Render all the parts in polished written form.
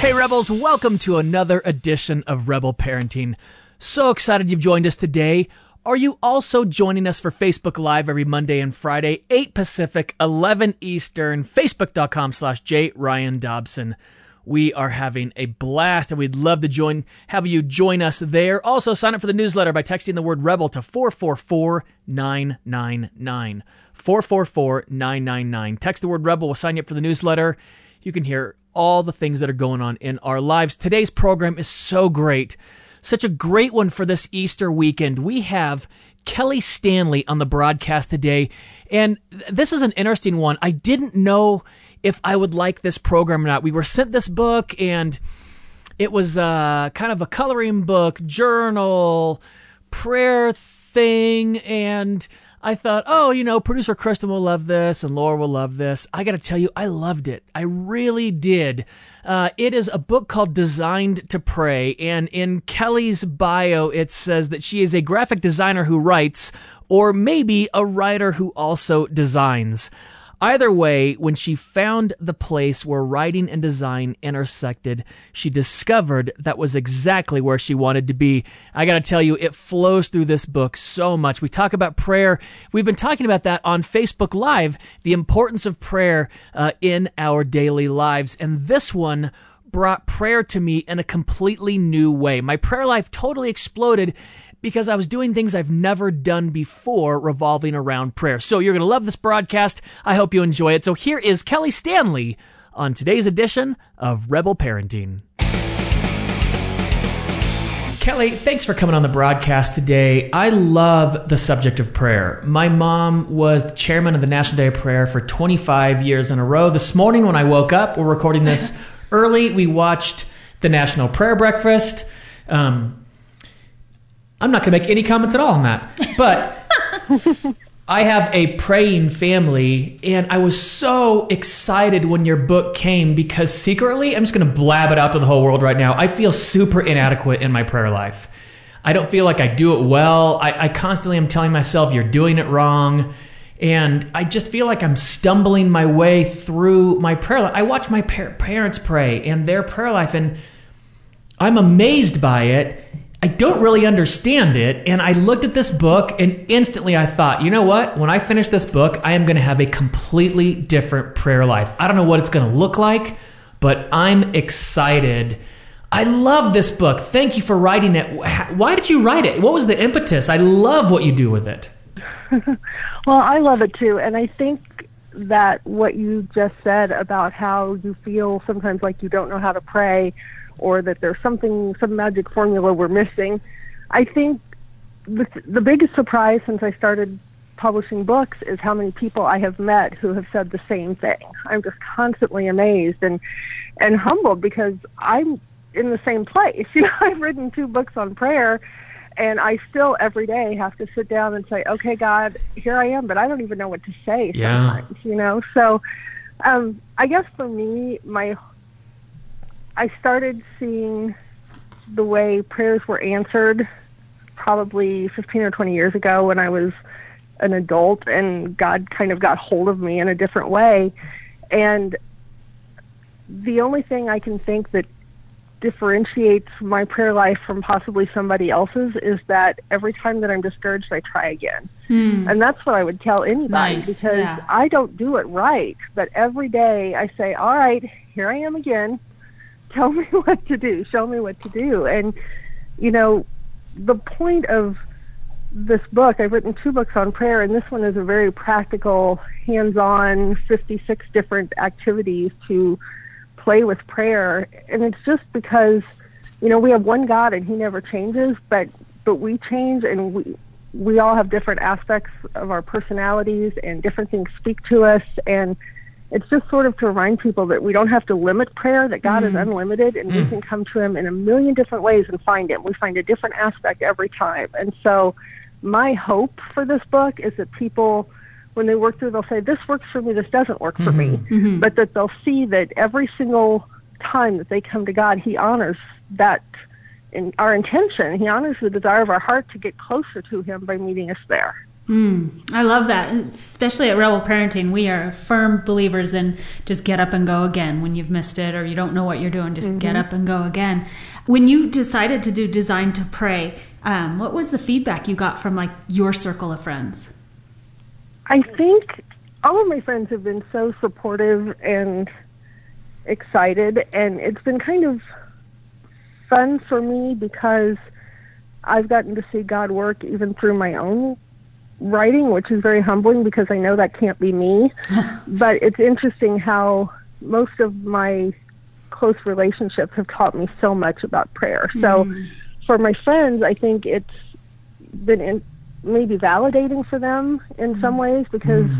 Hey Rebels, welcome to another edition of Rebel Parenting. So excited you've joined us today. Are you also joining us for Facebook Live every Monday and Friday, 8 Pacific, 11 Eastern, facebook.com/J Ryan Dobson. We are having a blast and we'd love to have you join us there. Also, sign up for the newsletter by texting the word REBEL to 444-999. 444-999. Text the word REBEL, we'll sign you up for the newsletter. You can hear all the things that are going on in our lives. Today's program is so great. Such a great one for this Easter weekend. We have Kelly Stanley on the broadcast today, and this is an interesting one. I didn't know if I would like this program or not. We were sent this book, and it was kind of a coloring book, journal, prayer thing, and I thought, oh, you know, producer Kristen will love this and Laura will love this. I got to tell you, I loved it. I really did. It is a book called Designed to Pray, and in Kelly's bio, it says that she is a graphic designer who writes, or maybe a writer who also designs. Either way, when she found the place where writing and design intersected, she discovered that was exactly where she wanted to be. I got to tell you, it flows through this book so much. We talk about prayer. We've been talking about that on Facebook Live, the importance of prayer in our daily lives. And this one brought prayer to me in a completely new way. My prayer life totally exploded because I was doing things I've never done before revolving around prayer. So you're going to love this broadcast. I hope you enjoy it. So here is Kelly Stanley on today's edition of Rebel Parenting. Kelly, thanks for coming on the broadcast today. I love the subject of prayer. My mom was the chairman of the National Day of Prayer for 25 years in a row. This morning when I woke up, we're recording this early, we watched the National Prayer Breakfast. I'm not going to make any comments at all on that, but I have a praying family, and I was so excited when your book came because secretly, I'm just going to blab it out to the whole world right now, I feel super inadequate in my prayer life. I don't feel like I do it well. I constantly am telling myself, you're doing it wrong, and I just feel like I'm stumbling my way through my prayer life. I watch my parents pray and their prayer life, and I'm amazed by it. I don't really understand it, and I looked at this book, and instantly I thought, you know what? When I finish this book, I am going to have a completely different prayer life. I don't know what it's going to look like, but I'm excited. I love this book. Thank you for writing it. Why did you write it? What was the impetus? I love what you do with it. Well, I love it too, and I think that what you just said about how you feel sometimes like you don't know how to pray, or that there's some magic formula we're missing. I think the biggest surprise since I started publishing books is how many people I have met who have said the same thing. I'm just constantly amazed and humbled because I'm in the same place. You know, I've written 2 books on prayer, and I still every day have to sit down and say, okay, God, here I am, but I don't even know what to say sometimes, you know? So I guess for me, I started seeing the way prayers were answered probably 15 or 20 years ago when I was an adult, and God kind of got hold of me in a different way. And the only thing I can think that differentiates my prayer life from possibly somebody else's is that every time that I'm discouraged, I try again. And that's what I would tell anybody because I don't do it right. But every day I say, all right, here I am again. Tell me what to do. Show me what to do. And, you know, the point of this book, I've written 2 books on prayer, and this one is a very practical, hands-on, 56 different activities to play with prayer. And it's just because, you know, we have one God and he never changes, but we change, and we all have different aspects of our personalities, and different things speak to us. And it's just sort of to remind people that we don't have to limit prayer, that God is unlimited, and we can come to him in a million different ways and find him. We find a different aspect every time. And so my hope for this book is that people, when they work through, they'll say, this works for me, this doesn't work for me. But that they'll see that every single time that they come to God, he honors that in our intention. He honors the desire of our heart to get closer to him by meeting us there. I love that. Especially at Rebel Parenting, we are firm believers in just get up and go again when you've missed it or you don't know what you're doing. Just get up and go again. When you decided to do Designed to Pray, what was the feedback you got from like your circle of friends? I think all of my friends have been so supportive and excited, and it's been kind of fun for me because I've gotten to see God work even through my own writing, which is very humbling because I know that can't be me. But it's interesting how most of my close relationships have taught me so much about prayer. So for my friends, I think it's been maybe validating for them in some ways because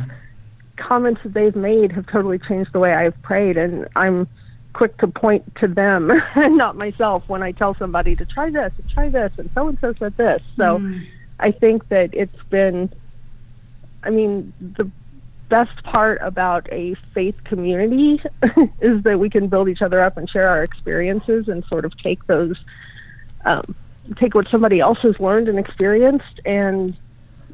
comments that they've made have totally changed the way I've prayed, and I'm quick to point to them and not myself when I tell somebody to try this, and so-and-so said this. So I think that it's been, I mean, the best part about a faith community is that we can build each other up and share our experiences and sort of take those, take what somebody else has learned and experienced and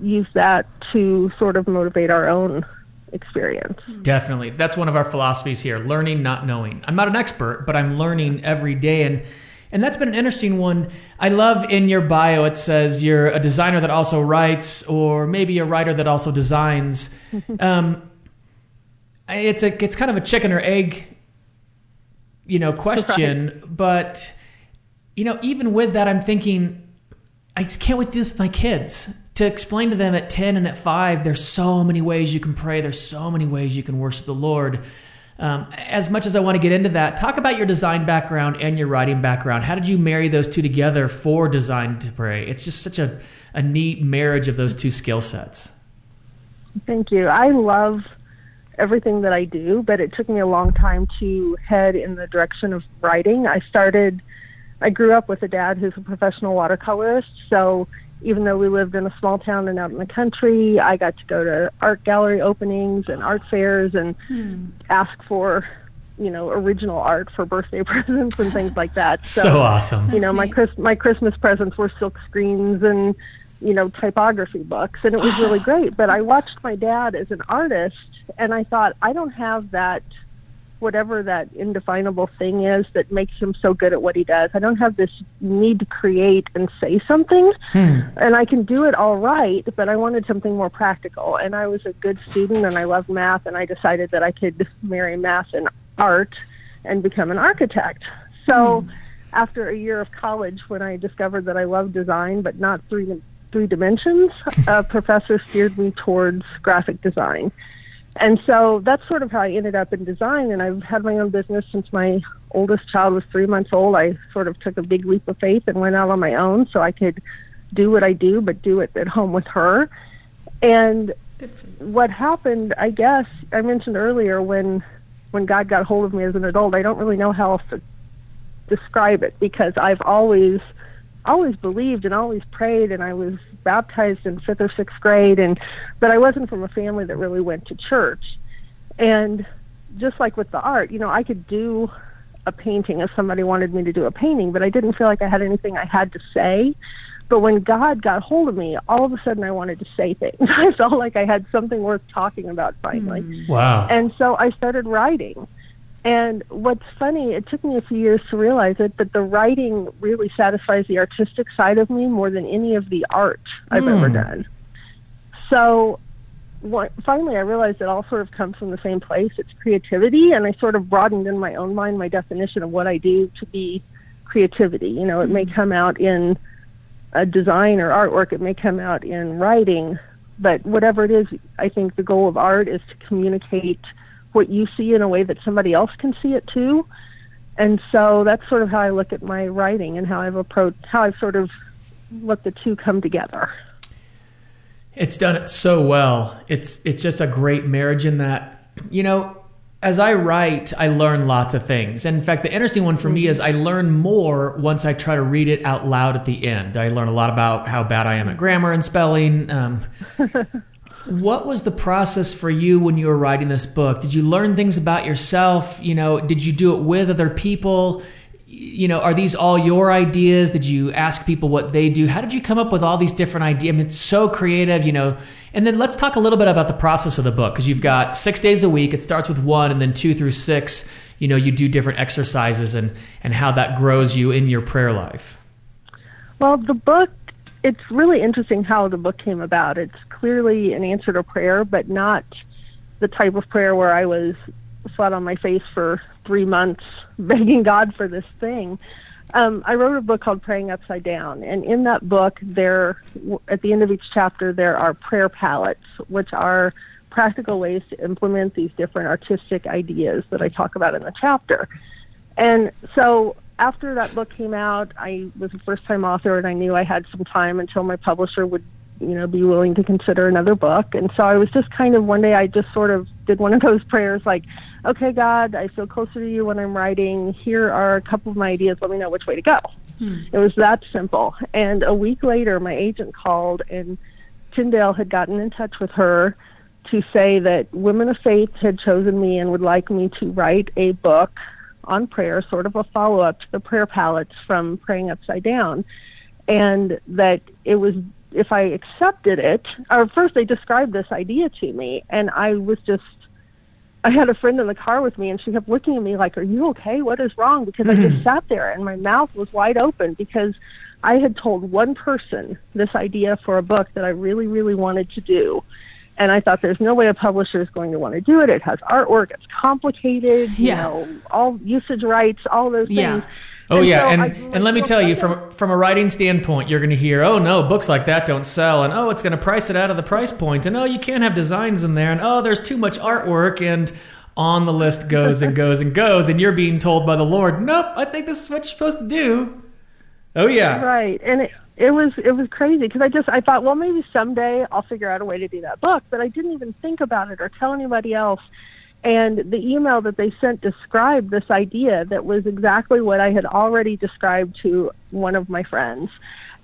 use that to sort of motivate our own experience. Definitely. That's one of our philosophies here, learning, not knowing. I'm not an expert, but I'm learning every day. And that's been an interesting one. I love in your bio, it says you're a designer that also writes, or maybe a writer that also designs. It's kind of a chicken or egg, you know, question. Right. But, you know, even with that, I'm thinking, I just can't wait to do this with my kids, to explain to them at 10 and at 5, there's so many ways you can pray. There's so many ways you can worship the Lord. As much as I want to get into that, talk about your design background and your writing background. How did you marry those two together for Designed to Pray? It's just such a neat marriage of those two skill sets. Thank you. I love everything that I do, but it took me a long time to head in the direction of writing. I grew up with a dad who's a professional watercolorist, so even though we lived in a small town and out in the country, I got to go to art gallery openings and art fairs and ask for, you know, original art for birthday presents and things like that. So awesome. You know, my Christmas presents were silk screens and, you know, typography books, and it was really great. But I watched my dad as an artist, and I thought, I don't have that, whatever that indefinable thing is that makes him so good at what he does. I don't have this need to create and say something, and I can do it all right, but I wanted something more practical. And I was a good student, and I loved math, and I decided that I could marry math and art and become an architect. So after a year of college, when I discovered that I loved design, but not three dimensions, a professor steered me towards graphic design. And so that's sort of how I ended up in design, and I've had my own business since my oldest child was 3 months old. I sort of took a big leap of faith and went out on my own so I could do what I do, but do it at home with her. And what happened, I guess, I mentioned earlier when God got hold of me as an adult, I don't really know how else to describe it because I've always believed and always prayed, and I was baptized in 5th or 6th grade, but I wasn't from a family that really went to church. And just like with the art, you know, I could do a painting if somebody wanted me to do a painting, but I didn't feel like I had anything I had to say. But when God got hold of me, all of a sudden I wanted to say things. I felt like I had something worth talking about finally. Wow. And so I started writing. And what's funny, it took me a few years to realize it, but the writing really satisfies the artistic side of me more than any of the art I've ever done. So finally I realized it all sort of comes from the same place. It's creativity, and I sort of broadened in my own mind my definition of what I do to be creativity. You know, it may come out in a design or artwork. It may come out in writing. But whatever it is, I think the goal of art is to communicate what you see in a way that somebody else can see it too. And so that's sort of how I look at my writing and how I've approached, how I've sort of let the two come together. It's done it so well. It's just a great marriage in that, you know, as I write, I learn lots of things. And in fact, the interesting one for me is I learn more once I try to read it out loud at the end. I learn a lot about how bad I am at grammar and spelling. What was the process for you when you were writing this book? Did you learn things about yourself? You know, did you do it with other people? you know, are these all your ideas? Did you ask people what they do? How did you come up with all these different ideas? I mean, it's so creative, you know. And then let's talk a little bit about the process of the book, because you've got 6 days a week. It starts with 1, and then 2 through 6, you know, you do different exercises and how that grows you in your prayer life. Well, the book, it's really interesting how the book came about. It's clearly an answer to prayer, but not the type of prayer where I was flat on my face for 3 months begging God for this thing. I wrote a book called Praying Upside Down, and in that book, there, at the end of each chapter, there are prayer palettes, which are practical ways to implement these different artistic ideas that I talk about in the chapter. And so after that book came out, I was a first-time author, and I knew I had some time until my publisher would, you know, be willing to consider another book. And so I was just kind of, one day I just sort of did one of those prayers like, okay, God, I feel closer to you when I'm writing. Here are a couple of my ideas. Let me know which way to go. It was that simple. And a week later, my agent called, and Tyndale had gotten in touch with her to say that Women of Faith had chosen me and would like me to write a book on prayer, sort of a follow-up to the prayer palettes from Praying Upside Down, and that it was, if I accepted it, or first they described this idea to me, and I was just, I had a friend in the car with me, and she kept looking at me like, are you okay? What is wrong? Because I just sat there, and my mouth was wide open, because I had told one person this idea for a book that I really, really wanted to do. And I thought, there's no way a publisher is going to want to do it. It has artwork. It's complicated. Yeah. You know, all usage rights, all those things. Yeah. Oh, and yeah. So and let me tell you, from a writing standpoint, you're going to hear, oh, no, books like that don't sell. And, oh, it's going to price it out of the price point. And, oh, you can't have designs in there. And, oh, there's too much artwork. And on the list goes and goes and goes. And you're being told by the Lord, nope, I think this is what you're supposed to do. Oh, yeah. Right. And It was crazy, because I thought, well, maybe someday I'll figure out a way to do that book, but I didn't even think about it or tell anybody else. And the email that they sent described this idea that was exactly what I had already described to one of my friends.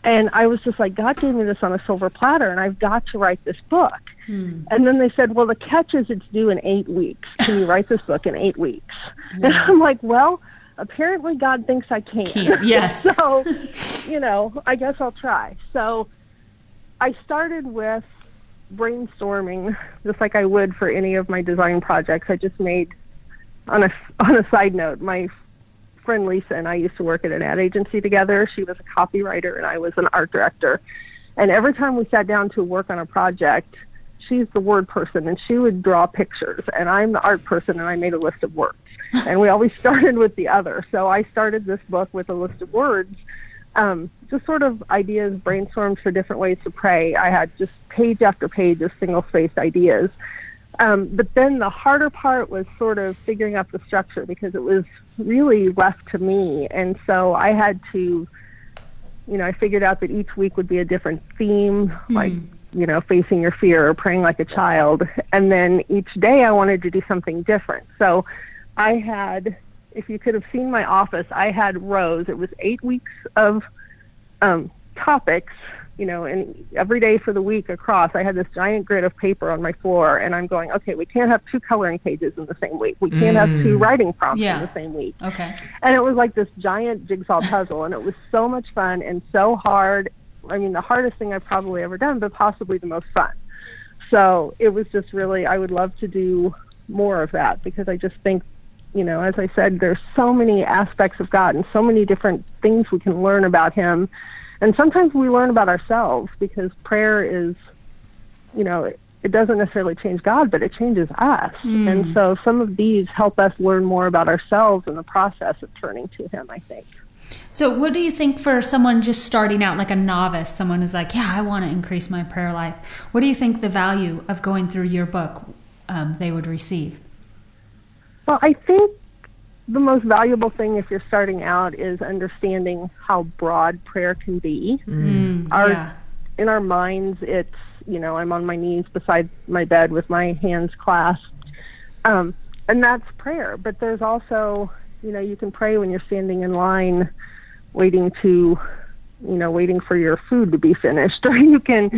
And I was just like, God gave me this on a silver platter, and I've got to write this book. And then they said, well, the catch is it's due in 8 weeks. Can you write this book in 8 weeks? Yeah. And I'm like, well, apparently God thinks I can. Yes. So, you know, I guess I'll try. So I started with brainstorming, just like I would for any of my design projects. I just made, on a side note, my friend Lisa and I used to work at an ad agency together. She was a copywriter and I was an art director. And every time we sat down to work on a project, she's the word person, and she would draw pictures, and I'm the art person, and I made a list of words. And we always started with the other. So I started this book with a list of words, just sort of ideas brainstormed for different ways to pray. I had just page after page of single-spaced ideas. But then the harder part was sort of figuring out the structure, because it was really left to me. And so I had to, you know, I figured out that each week would be a different theme, like, you know, facing your fear or praying like a child. And then each day I wanted to do something different. So I had, if you could have seen my office, I had rows. It was 8 weeks of topics, you know, and every day for the week across, I had this giant grid of paper on my floor, and I'm going, okay, we can't have 2 coloring pages in the same week. We can't have 2 writing prompts in the same week. Okay. And it was like this giant jigsaw puzzle, and it was so much fun and so hard. I mean, the hardest thing I've probably ever done, but possibly the most fun. So it was just really, I would love to do more of that, because I just think, you know, as I said, there's so many aspects of God and so many different things we can learn about him. And sometimes we learn about ourselves, because prayer is, you know, it doesn't necessarily change God, but it changes us. And so some of these help us learn more about ourselves in the process of turning to him, I think. So what do you think for someone just starting out, like a novice, someone is like, yeah, I want to increase my prayer life. What do you think the value of going through your book they would receive? Well, I think the most valuable thing if you're starting out is understanding how broad prayer can be. In our minds, it's, you know, I'm on my knees beside my bed with my hands clasped, and that's prayer. But there's also, you know, you can pray when you're standing in line waiting to, you know, waiting for your food to be finished. Or you can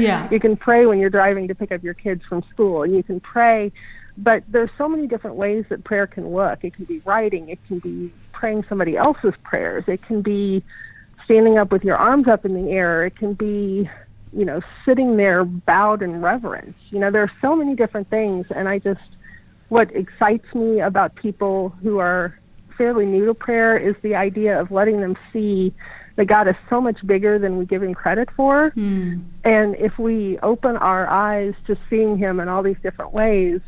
pray when you're driving to pick up your kids from school. And you can pray But there's so many different ways that prayer can look. It can be writing. It can be praying somebody else's prayers. It can be standing up with your arms up in the air. It can be, you know, sitting there bowed in reverence. You know, there are so many different things. And I just, what excites me about people who are fairly new to prayer is the idea of letting them see that God is so much bigger than we give him credit for. Mm. And if we open our eyes to seeing him in all these different ways,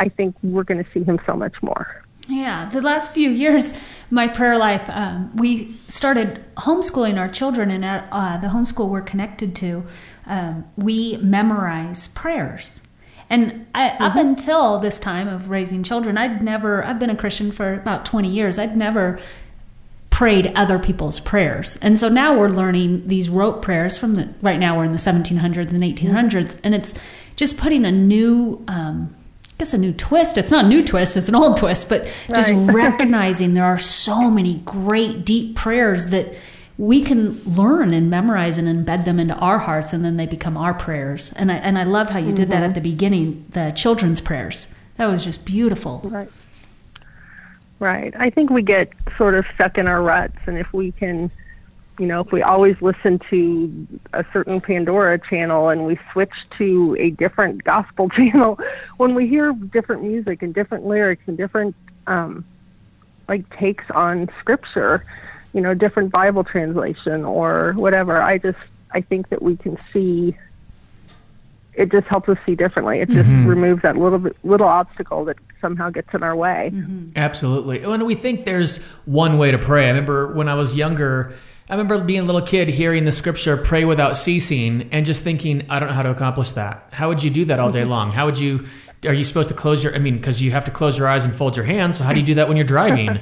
I think we're going to see him so much more. Yeah, the last few years, my prayer life, we started homeschooling our children, and at the homeschool we're connected to, we memorize prayers. And I, up until this time of raising children, I've been a Christian for about 20 years, I'd never prayed other people's prayers. And so now we're learning these rote prayers right now we're in the 1700s and 1800s, and it's just putting a new... I guess a new twist. It's not a new twist, it's an old twist, but just recognizing there are so many great deep prayers that we can learn and memorize and embed them into our hearts, and then they become our prayers. And I loved how you did that at the beginning, the children's prayers. That was just beautiful. Right. I think we get sort of stuck in our ruts, and if we can, you know, if we always listen to a certain Pandora channel and we switch to a different gospel channel, when we hear different music and different lyrics and different like takes on scripture, you know, different Bible translation or whatever, I think that we can see, it just helps us see differently. It just removes that little obstacle that somehow gets in our way. Mm-hmm. Absolutely. When we think there's one way to pray, I remember when I was younger, I remember being a little kid hearing the scripture, pray without ceasing, and just thinking, I don't know how to accomplish that. How would you do that all day long? How would you, are you supposed to because you have to close your eyes and fold your hands, so how do you do that when you're driving?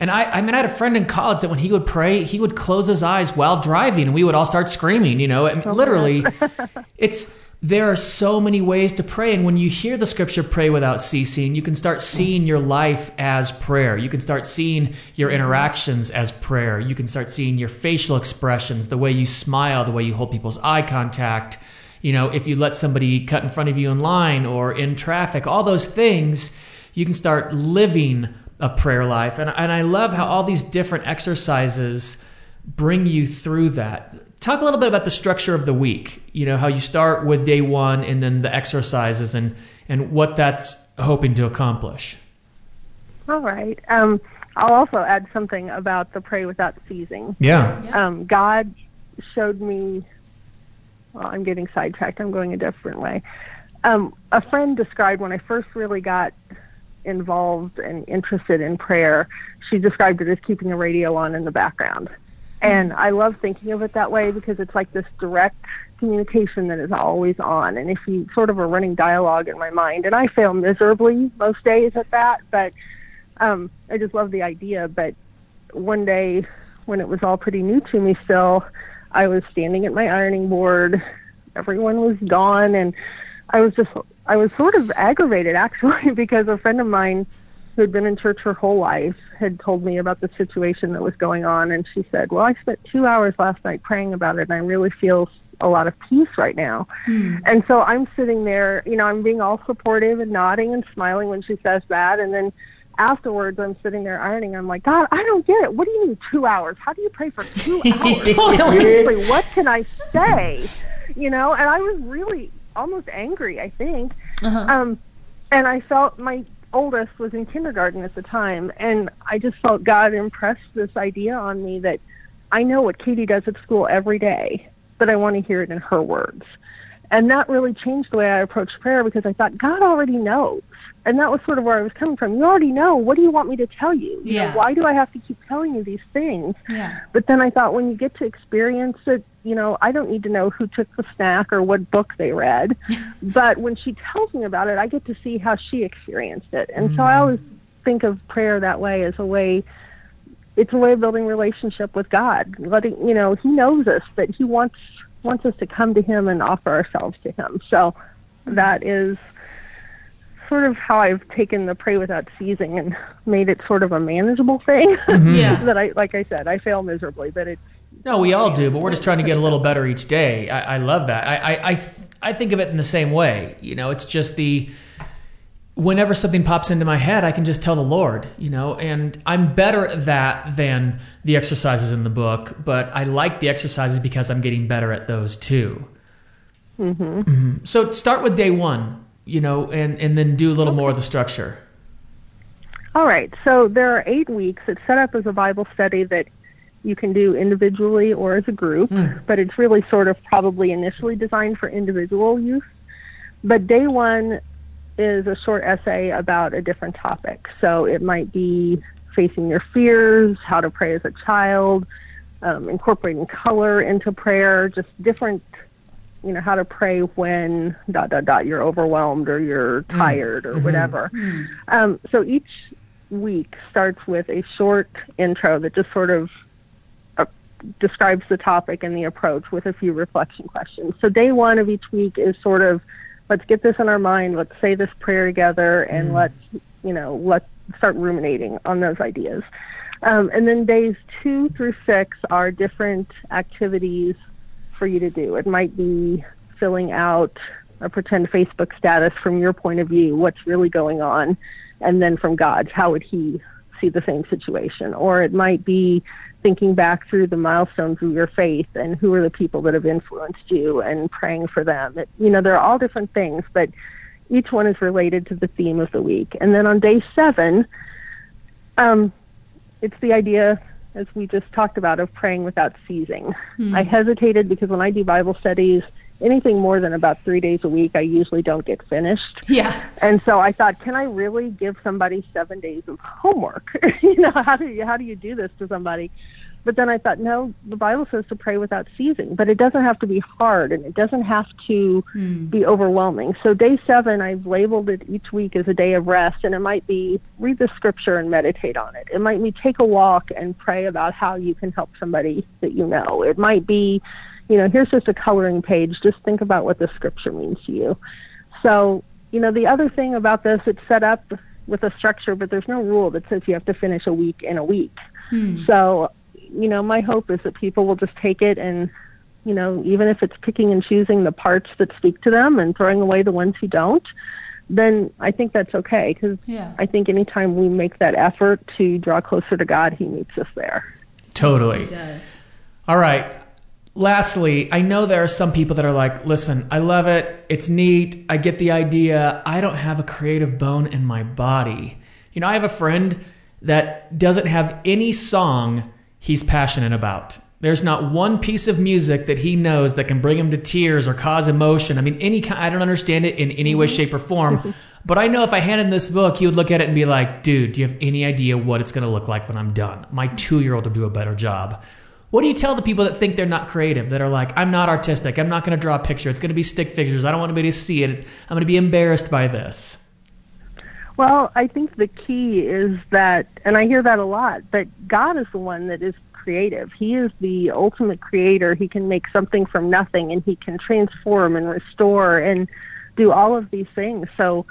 And I had a friend in college that when he would pray, he would close his eyes while driving, and we would all start screaming, you know, literally. There are so many ways to pray, and when you hear the scripture, pray without ceasing, you can start seeing your life as prayer. You can start seeing your interactions as prayer. You can start seeing your facial expressions, the way you smile, the way you hold people's eye contact. You know, if you let somebody cut in front of you in line or in traffic, all those things, you can start living a prayer life. And I love how all these different exercises bring you through that. Talk a little bit about the structure of the week, you know, how you start with day one and then the exercises and what that's hoping to accomplish. All right. I'll also add something about the pray without ceasing. Yeah. God showed me, well, I'm getting sidetracked. I'm going a different way. A friend described when I first really got involved and interested in prayer, she described it as keeping the radio on in the background. And I love thinking of it that way because it's like this direct communication that is always on. And if you sort of a running dialogue in my mind, and I fail miserably most days at that, but I just love the idea. But one day when it was all pretty new to me still, I was standing at my ironing board. Everyone was gone. And I was sort of aggravated actually because a friend of mine who had been in church her whole life, had told me about the situation that was going on. And she said, well, I spent 2 hours last night praying about it, and I really feel a lot of peace right now. Mm. And so I'm sitting there, you know, I'm being all supportive and nodding and smiling when she says that. And then afterwards, I'm sitting there ironing. I'm like, God, I don't get it. What do you mean 2 hours? How do you pray for 2 hours? Seriously, what can I say? You know, and I was really almost angry, I think. Uh-huh. And I felt my oldest was in kindergarten at the time, and I just felt God impressed this idea on me that I know what Katie does at school every day, but I want to hear it in her words. And that really changed the way I approached prayer because I thought, God already knows. And that was sort of where I was coming from. You already know. What do you want me to tell you? You know, why do I have to keep telling you these things? Yeah. But then I thought, when you get to experience it, you know, I don't need to know who took the snack or what book they read. But when she tells me about it, I get to see how she experienced it. And so I always think of prayer that way as a way, it's a way of building relationship with God. Letting, you know, he knows us, but he wants us to come to him and offer ourselves to him. So that is sort of how I've taken the pray without ceasing and made it sort of a manageable thing. Mm-hmm. Yeah. That I, like I said, I fail miserably, but it's... No, we all do, but we're just trying to get a little better each day. I love that. I think of it in the same way. You know, it's just the whenever something pops into my head, I can just tell the Lord, you know, and I'm better at that than the exercises in the book, but I like the exercises because I'm getting better at those too. Mm-hmm. Mm-hmm. So start with day one, you know, and then do a little more of the structure. All right. So there are 8 weeks. It's set up as a Bible study that you can do individually or as a group, but it's really sort of probably initially designed for individual use. But day one is a short essay about a different topic. So it might be facing your fears, how to pray as a child, incorporating color into prayer, just different, you know, how to pray when ... you're overwhelmed or you're tired or whatever. So each week starts with a short intro that just sort of describes the topic and the approach with a few reflection questions. So day one of each week is sort of, let's get this in our mind, let's say this prayer together, and let's start ruminating on those ideas. And then days 2 through 6 are different activities for you to do. It might be filling out a pretend Facebook status from your point of view, what's really going on, and then from God's, how would he see the same situation? Or it might be thinking back through the milestones of your faith and who are the people that have influenced you and praying for them. There are all different things, but each one is related to the theme of the week. And then on day 7, it's the idea, as we just talked about, of praying without ceasing. I hesitated because when I do Bible studies, anything more than about 3 days a week, I usually don't get finished. Yeah. And so I thought, can I really give somebody 7 days of homework? How do you do this to somebody? But then I thought, no, the Bible says to pray without ceasing, but it doesn't have to be hard and it doesn't have to be overwhelming. So day 7, I've labeled it each week as a day of rest, and it might be read the scripture and meditate on it. It might be take a walk and pray about how you can help somebody that you know. It might be, here's just a coloring page. Just think about what the scripture means to you. So, the other thing about this, it's set up with a structure, but there's no rule that says you have to finish a week in a week. So, my hope is that people will just take it and, even if it's picking and choosing the parts that speak to them and throwing away the ones who don't, then I think that's okay. Because I think anytime we make that effort to draw closer to God, he meets us there. Totally. He does. All right. Lastly, I know there are some people that are like, listen, I love it. It's neat. I get the idea. I don't have a creative bone in my body. I have a friend that doesn't have any song he's passionate about. There's not one piece of music that he knows that can bring him to tears or cause emotion. I mean, any kind, I don't understand it in any way, shape, or form. But I know if I hand him this book, he would look at it and be like, dude, do you have any idea what it's going to look like when I'm done? My 2-year-old will do a better job. What do you tell the people that think they're not creative, that are like, I'm not artistic, I'm not going to draw a picture, it's going to be stick figures, I don't want anybody to see it, I'm going to be embarrassed by this? Well, I think the key is that, and I hear that a lot, but God is the one that is creative. He is the ultimate creator. He can make something from nothing, and he can transform and restore and do all of these things. So,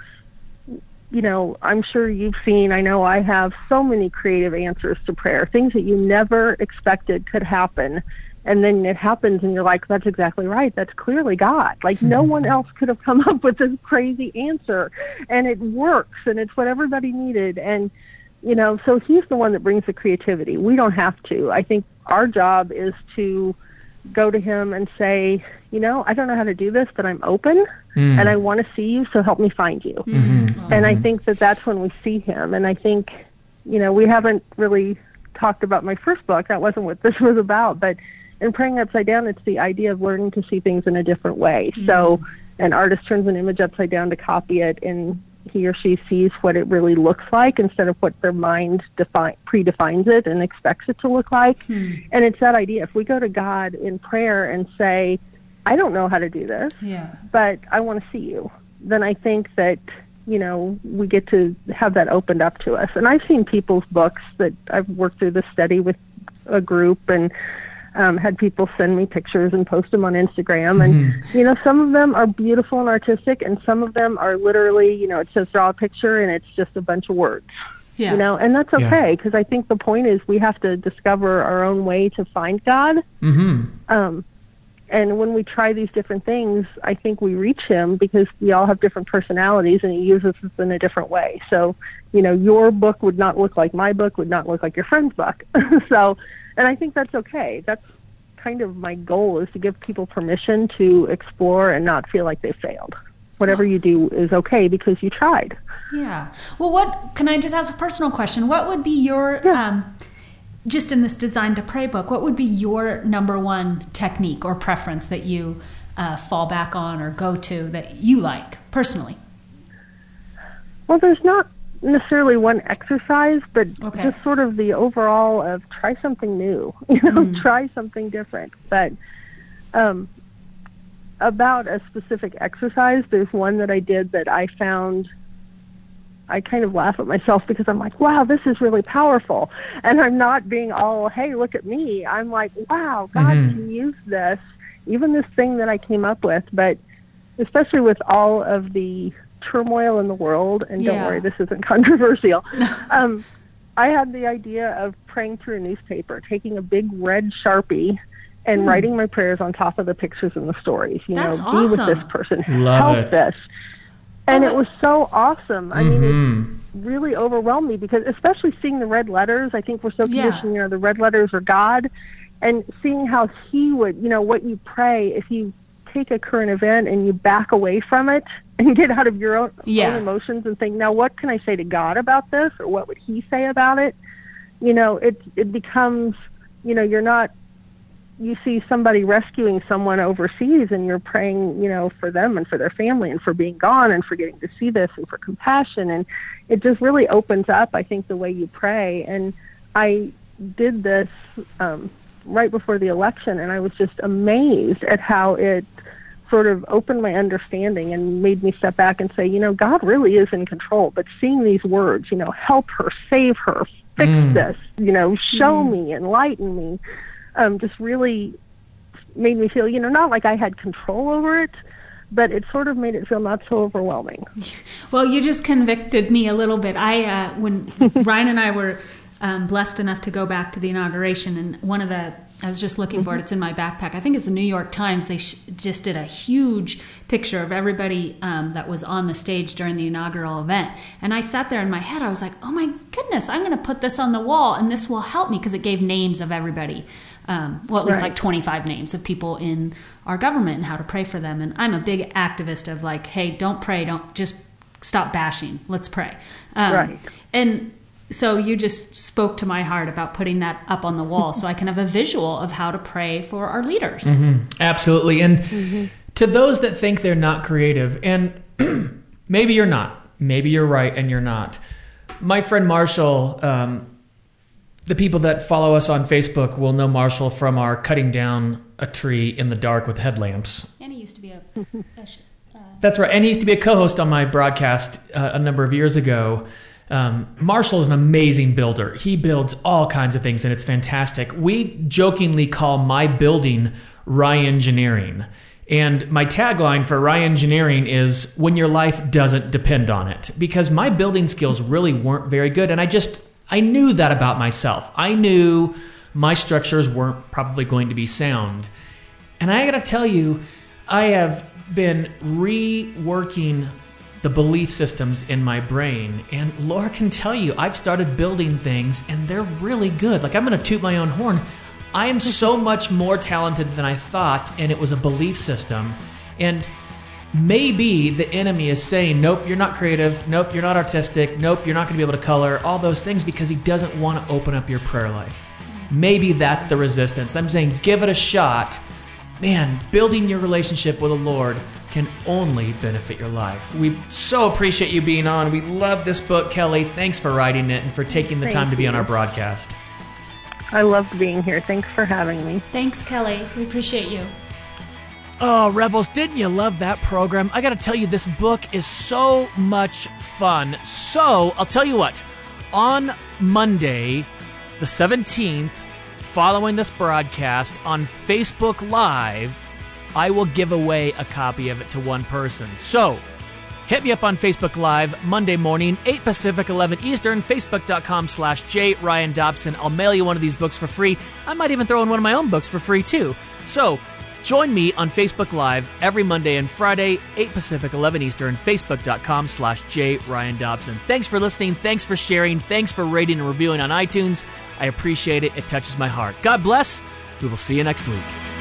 I'm sure you've seen, I know I have, so many creative answers to prayer, things that you never expected could happen. And then it happens, and you're like, that's exactly right. That's clearly God. Like, no one else could have come up with this crazy answer. And it works, and it's what everybody needed. And, so he's the one that brings the creativity. We don't have to. I think our job is to go to him and say, I don't know how to do this, but I'm open, and I want to see you, so help me find you. And I think that that's when we see him. And I think, we haven't really talked about my first book. That wasn't what this was about, but in Praying Upside Down, it's the idea of learning to see things in a different way. So an artist turns an image upside down to copy it, and he or she sees what it really looks like instead of what their mind predefines it and expects it to look like. And it's that idea. If we go to God in prayer and say, I don't know how to do this, but I want to see you, then I think that, we get to have that opened up to us. And I've seen people's books that I've worked through the study with a group, and had people send me pictures and post them on Instagram. And, some of them are beautiful and artistic, and some of them are literally, it says draw a picture and it's just a bunch of words, and that's okay. Because I think the point is we have to discover our own way to find God. And when we try these different things, I think we reach him because we all have different personalities and he uses us in a different way. So, you know, your book would not look like my book, would not look like your friend's book. So, and I think that's okay. That's kind of my goal, is to give people permission to explore and not feel like they failed. Whatever you do is okay because you tried. Yeah. Well, what, can I just ask a personal question? What would be your, just in this Designed to Pray book, what would be your number one technique or preference that you fall back on or go to that you like personally? Well, there's not necessarily one exercise, but just sort of the overall of try something new, you know, try something different. But about a specific exercise, there's one that I did that I found, I kind of laugh at myself because I'm like, wow, this is really powerful. And I'm not being all, hey, look at me. I'm like, wow, God can use this, even this thing that I came up with. But especially with all of the turmoil in the world, and don't worry, this isn't controversial. I had the idea of praying through a newspaper, taking a big red Sharpie and writing my prayers on top of the pictures and the stories. You That's know, awesome. Be with this person, Love help it. This. And it was so awesome. I mean, it really overwhelmed me because, especially seeing the red letters, I think we're so conditioned, you know, the red letters are God. And seeing how he would, you know, what you pray, if you take a current event and you back away from it and get out of your own emotions and think, now what can I say to God about this? Or what would he say about it? You know, it becomes, you know, you're not, you see somebody rescuing someone overseas and you're praying, you know, for them and for their family and for being gone and for getting to see this and for compassion. And it just really opens up, I think, the way you pray. And I did this right before the election, and I was just amazed at how it sort of opened my understanding and made me step back and say, you know, God really is in control. But seeing these words, you know, help her, save her, fix this, you know, show me, enlighten me, just really made me feel, you know, not like I had control over it, but it sort of made it feel not so overwhelming. Well, you just convicted me a little bit. When Ryan and I were blessed enough to go back to the inauguration, and I was just looking for it. It's in my backpack. I think it's the New York Times. They just did a huge picture of everybody that was on the stage during the inaugural event. And I sat there in my head. I was like, oh, my goodness, I'm going to put this on the wall, and this will help me, because it gave names of everybody. At least like 25 names of people in our government and how to pray for them. And I'm a big activist of like, hey, don't pray. Don't just stop bashing. Let's pray. And so you just spoke to my heart about putting that up on the wall so I can have a visual of how to pray for our leaders. Absolutely. And to those that think they're not creative, and maybe you're not, maybe you're right and you're not. My friend Marshall, the people that follow us on Facebook will know Marshall from our cutting down a tree in the dark with headlamps. And he used to be a... That's right. And he used to be a co-host on my broadcast a number of years ago. Marshall is an amazing builder. He builds all kinds of things, and it's fantastic. We jokingly call my building Rye Engineering. And my tagline for Rye Engineering is, when your life doesn't depend on it. Because my building skills really weren't very good, and I knew that about myself. I knew my structures weren't probably going to be sound. And I gotta tell you, I have been reworking the belief systems in my brain. And Laura can tell you, I've started building things and they're really good. Like, I'm gonna toot my own horn. I am so much more talented than I thought, and it was a belief system. And maybe the enemy is saying, nope, you're not creative, nope, you're not artistic, nope, you're not going to be able to color, all those things, because he doesn't want to open up your prayer life. Maybe that's the resistance. I'm saying, give it a shot. Man, building your relationship with the Lord can only benefit your life. We so appreciate you being on. We love this book, Kelly. Thanks for writing it and for taking the time to be on our broadcast. I loved being here. Thanks for having me. Thanks, Kelly. We appreciate you. Oh, Rebels, didn't you love that program? I got to tell you, this book is so much fun. So I'll tell you what, on Monday, the 17th, following this broadcast on Facebook Live, I will give away a copy of it to one person. So hit me up on Facebook Live Monday morning, 8 Pacific, 11 Eastern, facebook.com/JRyanDobson. I'll mail you one of these books for free. I might even throw in one of my own books for free, too. So Join me on Facebook Live every Monday and Friday, 8 Pacific, 11 Eastern, facebook.com/JRyanDobson. Thanks for listening. Thanks for sharing. Thanks for rating and reviewing on iTunes. I appreciate it. It touches my heart. God bless. We will see you next week.